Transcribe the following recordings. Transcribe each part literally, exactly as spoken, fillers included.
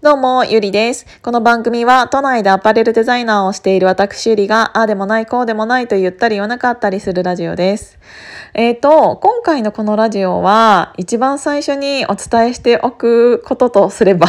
どうも、ゆりです。この番組は都内でアパレルデザイナーをしている私ゆりが、ああでもないこうでもないと言ったり言わなかったりするラジオです。えっと、今回のこのラジオは一番最初にお伝えしておくこととすれば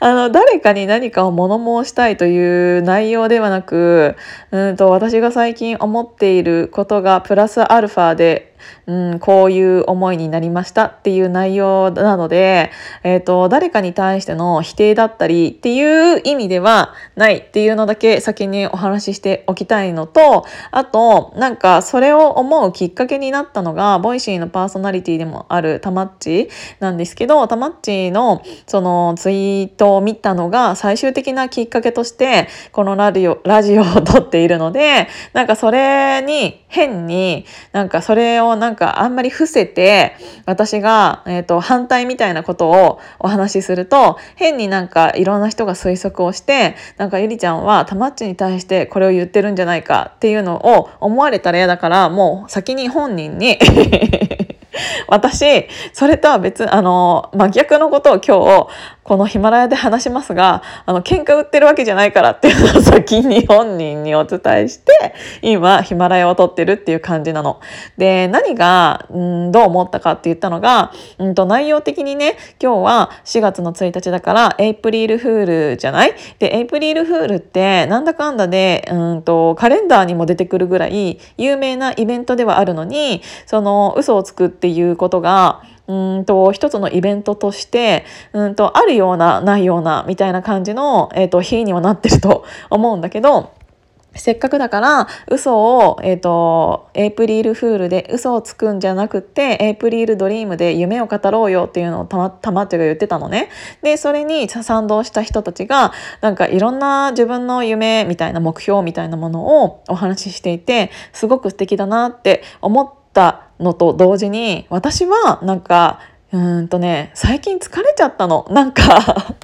あの誰かに何かを物申したいという内容ではなく、うんと私が最近思っていることがプラスアルファで、うん、こういう思いになりましたっていう内容なので、えーと、誰かに対しての否定だったりっていう意味ではないっていうのだけ先にお話ししておきたいのと、あとなんかそれを思うきっかけになったのがボイシーのパーソナリティでもあるたまっちなんですけど、たまっちのそのツイートを見たのが最終的なきっかけとしてこのラジオ、ラジオを撮っているので、なんかそれに変になんかそれをなんかあんまり伏せて私が、えーと、反対みたいなことをお話しすると変になんかいろんな人が推測をして、なんかゆりちゃんはたまっちに対してこれを言ってるんじゃないかっていうのを思われたら嫌だから、もう先に本人に私それとは別、あの真逆のことを今日このヒマラヤで話しますが、あの喧嘩売ってるわけじゃないからっていうのを先に本人にお伝えして、今ヒマラヤを撮ってるっていう感じなので、何がんどう思ったかって言ったのが、んと内容的にね、今日はしがつのついたちだからエイプリルフールじゃない？でエイプリルフールってなんだかんだでんとカレンダーにも出てくるぐらい有名なイベントではあるのに、その嘘をつくっていうことがうんと一つのイベントとしてうんとあるようなないようなみたいな感じの、えーと、日にはなってると思うんだけど、せっかくだから嘘を、えーと、エイプリルフールで嘘をつくんじゃなくてエイプリルドリームで夢を語ろうよっていうのをたま、たまってが言ってたのね。でそれに賛同した人たちがなんかいろんな自分の夢みたいな目標みたいなものをお話ししていて、すごく素敵だなって思ったのと同時に、私はなんかうーんとね最近疲れちゃったの。なんか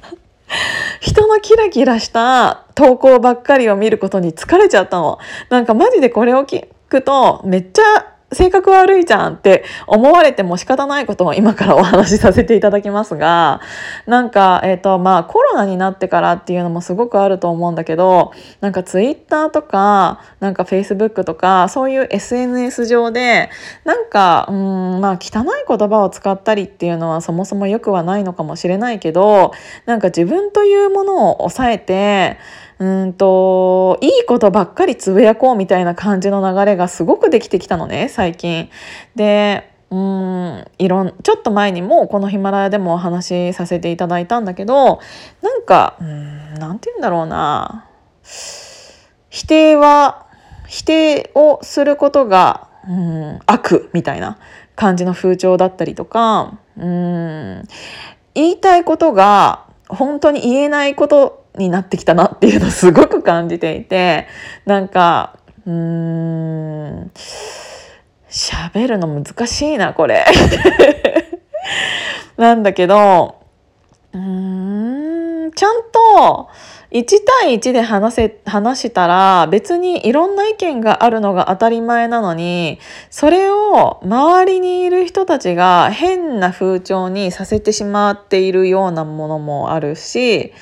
人のキラキラした投稿ばっかりを見ることに疲れちゃったの。なんかマジでこれを聞くとめっちゃ性格悪いじゃんって思われても仕方ないことを今からお話しさせていただきますが、なんかえっとまあコロナになってからっていうのもすごくあると思うんだけど、なんかツイッターとかなんかフェイスブックとかそういう エスエヌエス 上でなんかうーんまあ汚い言葉を使ったりっていうのはそもそも良くはないのかもしれないけど、なんか自分というものを抑えてうんといいことばっかりつぶやこうみたいな感じの流れがすごくできてきたのね最近で。うーんいろんちょっと前にもこのヒマラヤでもお話しさせていただいたんだけど、なんかうーんなんて言うんだろうな、否定は否定をすることがうーん悪みたいな感じの風潮だったりとか、うーん言いたいことが本当に言えないことになってきたなっていうのをすごく感じていて、なんかうーん喋るの難しいなこれなんだけど、うーんちゃんといちたいいちで話せ、話したら別にいろんな意見があるのが当たり前なのに、それを周りにいる人たちが変な風潮にさせてしまっているようなものもあるし、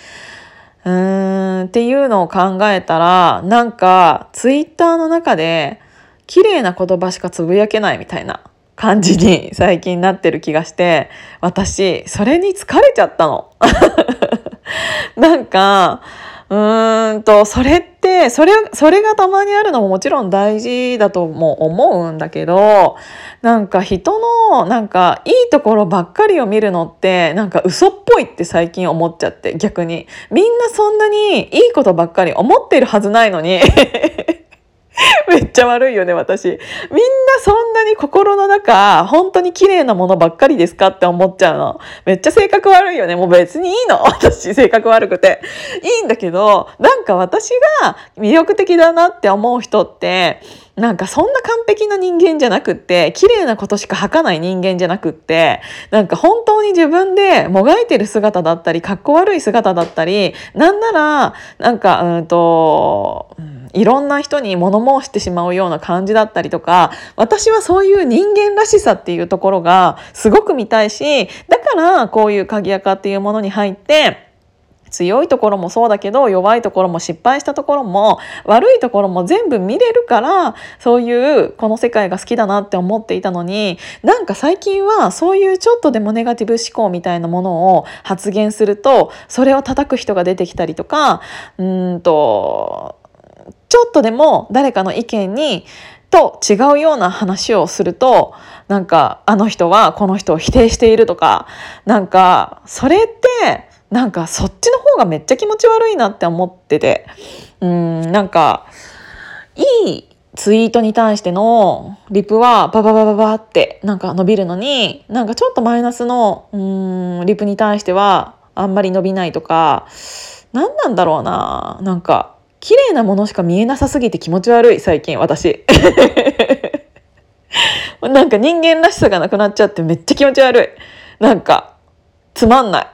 うーんっていうのを考えたら、なんかツイッターの中で綺麗な言葉しかつぶやけないみたいな感じに最近なってる気がして、私それに疲れちゃったのなんかうーんとそれってそれ、それがたまにあるのももちろん大事だとも思うんだけど、なんか人のなんかいいところばっかりを見るのってなんか嘘っぽいって最近思っちゃって、逆にみんなそんなにいいことばっかり思ってるはずないのにめっちゃ悪いよね私。みんなそんなに心の中本当に綺麗なものばっかりですかって思っちゃうの。めっちゃ性格悪いよね。もう別にいいの私性格悪くていいんだけど、なんか私が魅力的だなって思う人ってなんかそんな完璧な人間じゃなくって、綺麗なことしか吐かない人間じゃなくって、なんか本当に自分でもがいてる姿だったりかっこ悪い姿だったり、なんならなんかうんといろんな人に物申してしまうような感じだったりとか、私はそういう人間らしさっていうところがすごく見たいし、だからこういう鍵アカっていうものに入って強いところもそうだけど、弱いところも失敗したところも悪いところも全部見れるから、そういうこの世界が好きだなって思っていたのに、なんか最近はそういうちょっとでもネガティブ思考みたいなものを発言すると、それを叩く人が出てきたりとか、うーんとちょっとでも誰かの意見にと違うような話をすると、なんかあの人はこの人を否定しているとか、なんかそれってなんかそっちの方がめっちゃ気持ち悪いなって思ってて、うーんなんかいいツイートに対してのリプはバババババってなんか伸びるのに、なんかちょっとマイナスのうーんリプに対してはあんまり伸びないとか、なんなんだろうな、なんか綺麗なものしか見えなさすぎて気持ち悪い最近私なんか人間らしさがなくなっちゃってめっちゃ気持ち悪い、なんかつまんない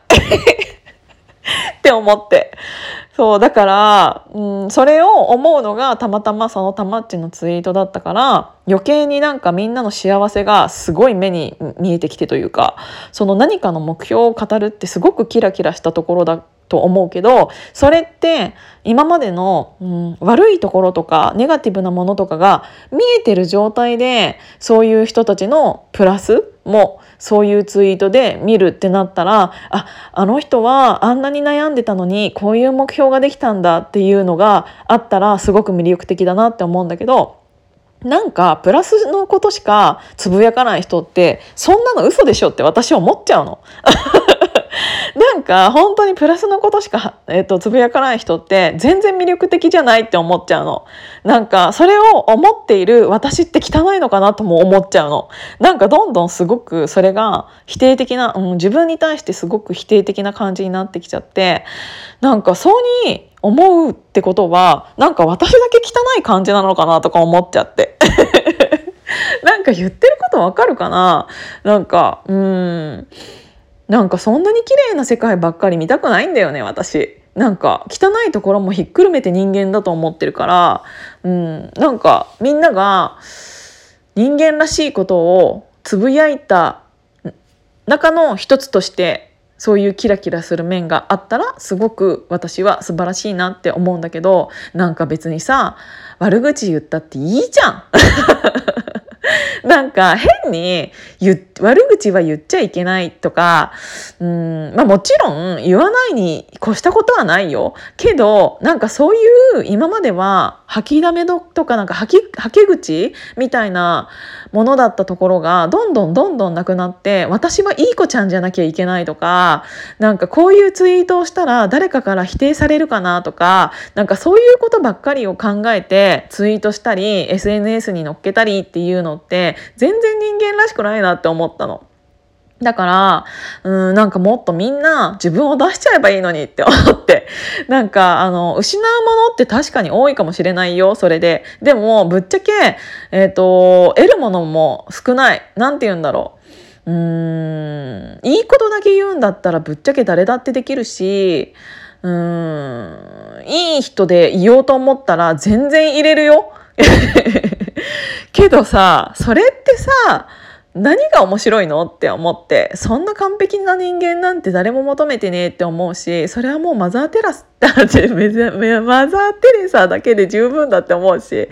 って思って、そうだから、うん、それを思うのがたまたまそのたまっちのツイートだったから、余計になんかみんなの幸せがすごい目に見えてきてというか、その何かの目標を語るってすごくキラキラしたところだと思うけど、それって今までの、うん、悪いところとかネガティブなものとかが見えてる状態で、そういう人たちのプラスもそういうツイートで見るってなったら、あ、あの人はあんなに悩んでたのにこういう目標ができたんだっていうのがあったらすごく魅力的だなって思うんだけど、なんかプラスのことしかつぶやかない人ってそんなの嘘でしょって私思っちゃうのなんか本当にプラスのことしか、えっと、つぶやかない人って全然魅力的じゃないって思っちゃうの。なんかそれを思っている私って汚いのかなとも思っちゃうの。なんかどんどんすごくそれが否定的な、うん、自分に対してすごく否定的な感じになってきちゃって、なんかそうに思うってことはなんか私だけ汚い感じなのかなとか思っちゃってなんか言ってることわかるかな。なんかうーんなんかそんなに綺麗な世界ばっかり見たくないんだよね私。なんか汚いところもひっくるめて人間だと思ってるから、うん、なんかみんなが人間らしいことをつぶやいた中の一つとしてそういうキラキラする面があったらすごく私は素晴らしいなって思うんだけど、なんか別にさ悪口言ったっていいじゃんなんか変に悪口は言っちゃいけないとか、うーん、まあ、もちろん言わないに越したことはないよけど、なんかそういう今までは吐きだめとかなんか吐き、吐け口みたいなものだったところがどんどんどんどんなくなって、私はいい子ちゃんじゃなきゃいけないとか、なんかこういうツイートをしたら誰かから否定されるかなとか、なんかそういうことばっかりを考えてツイートしたり エスエヌエス に載っけたりっていうのって全然人間らしくないなって思ったの。だからうんなんかもっとみんな自分を出しちゃえばいいのにって思って、なんかあの失うものって確かに多いかもしれないよそれで。でもぶっちゃけ、えーと、得るものも少ない、なんて言うんだろう、うーんいいことだけ言うんだったらぶっちゃけ誰だってできるし、うーんいい人でいようと思ったら全然入れるよけどさそれってさ何が面白いのって思って、そんな完璧な人間なんて誰も求めてねえって思うし、それはもうマザーテラスマザーテレサだけで十分だって思うし、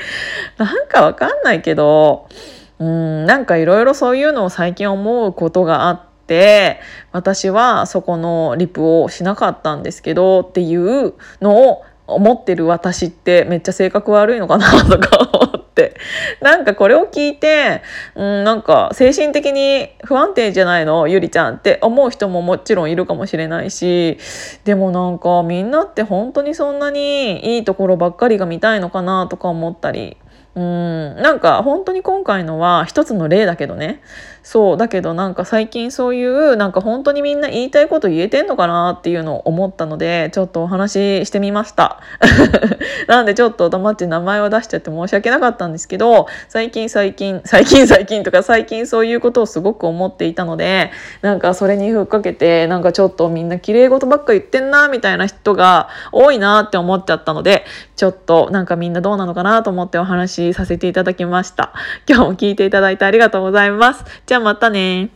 なんかわかんないけど、うーんなんかいろいろそういうのを最近思うことがあって、私はそこのリプをしなかったんですけどっていうのを思ってる私ってめっちゃ性格悪いのかなとか思ってなんかこれを聞いて、うん、なんか精神的に不安定じゃないのゆりちゃんって思う人ももちろんいるかもしれないし、でもなんかみんなって本当にそんなにいいところばっかりが見たいのかなとか思ったり、うんなんか本当に今回のは一つの例だけどね。そうだけどなんか最近そういうなんか本当にみんな言いたいこと言えてんのかなっていうのを思ったのでちょっとお話ししてみましたなんでちょっとたまっち名前を出しちゃって申し訳なかったんですけど、最近最近最近最近とか最近そういうことをすごく思っていたので、なんかそれにふっかけてなんかちょっとみんな綺麗事ばっか言ってんなみたいな人が多いなって思っちゃったので、ちょっとなんかみんなどうなのかなと思ってお話しさせていただきました。今日も聞いていただいてありがとうございます。じゃあまたね。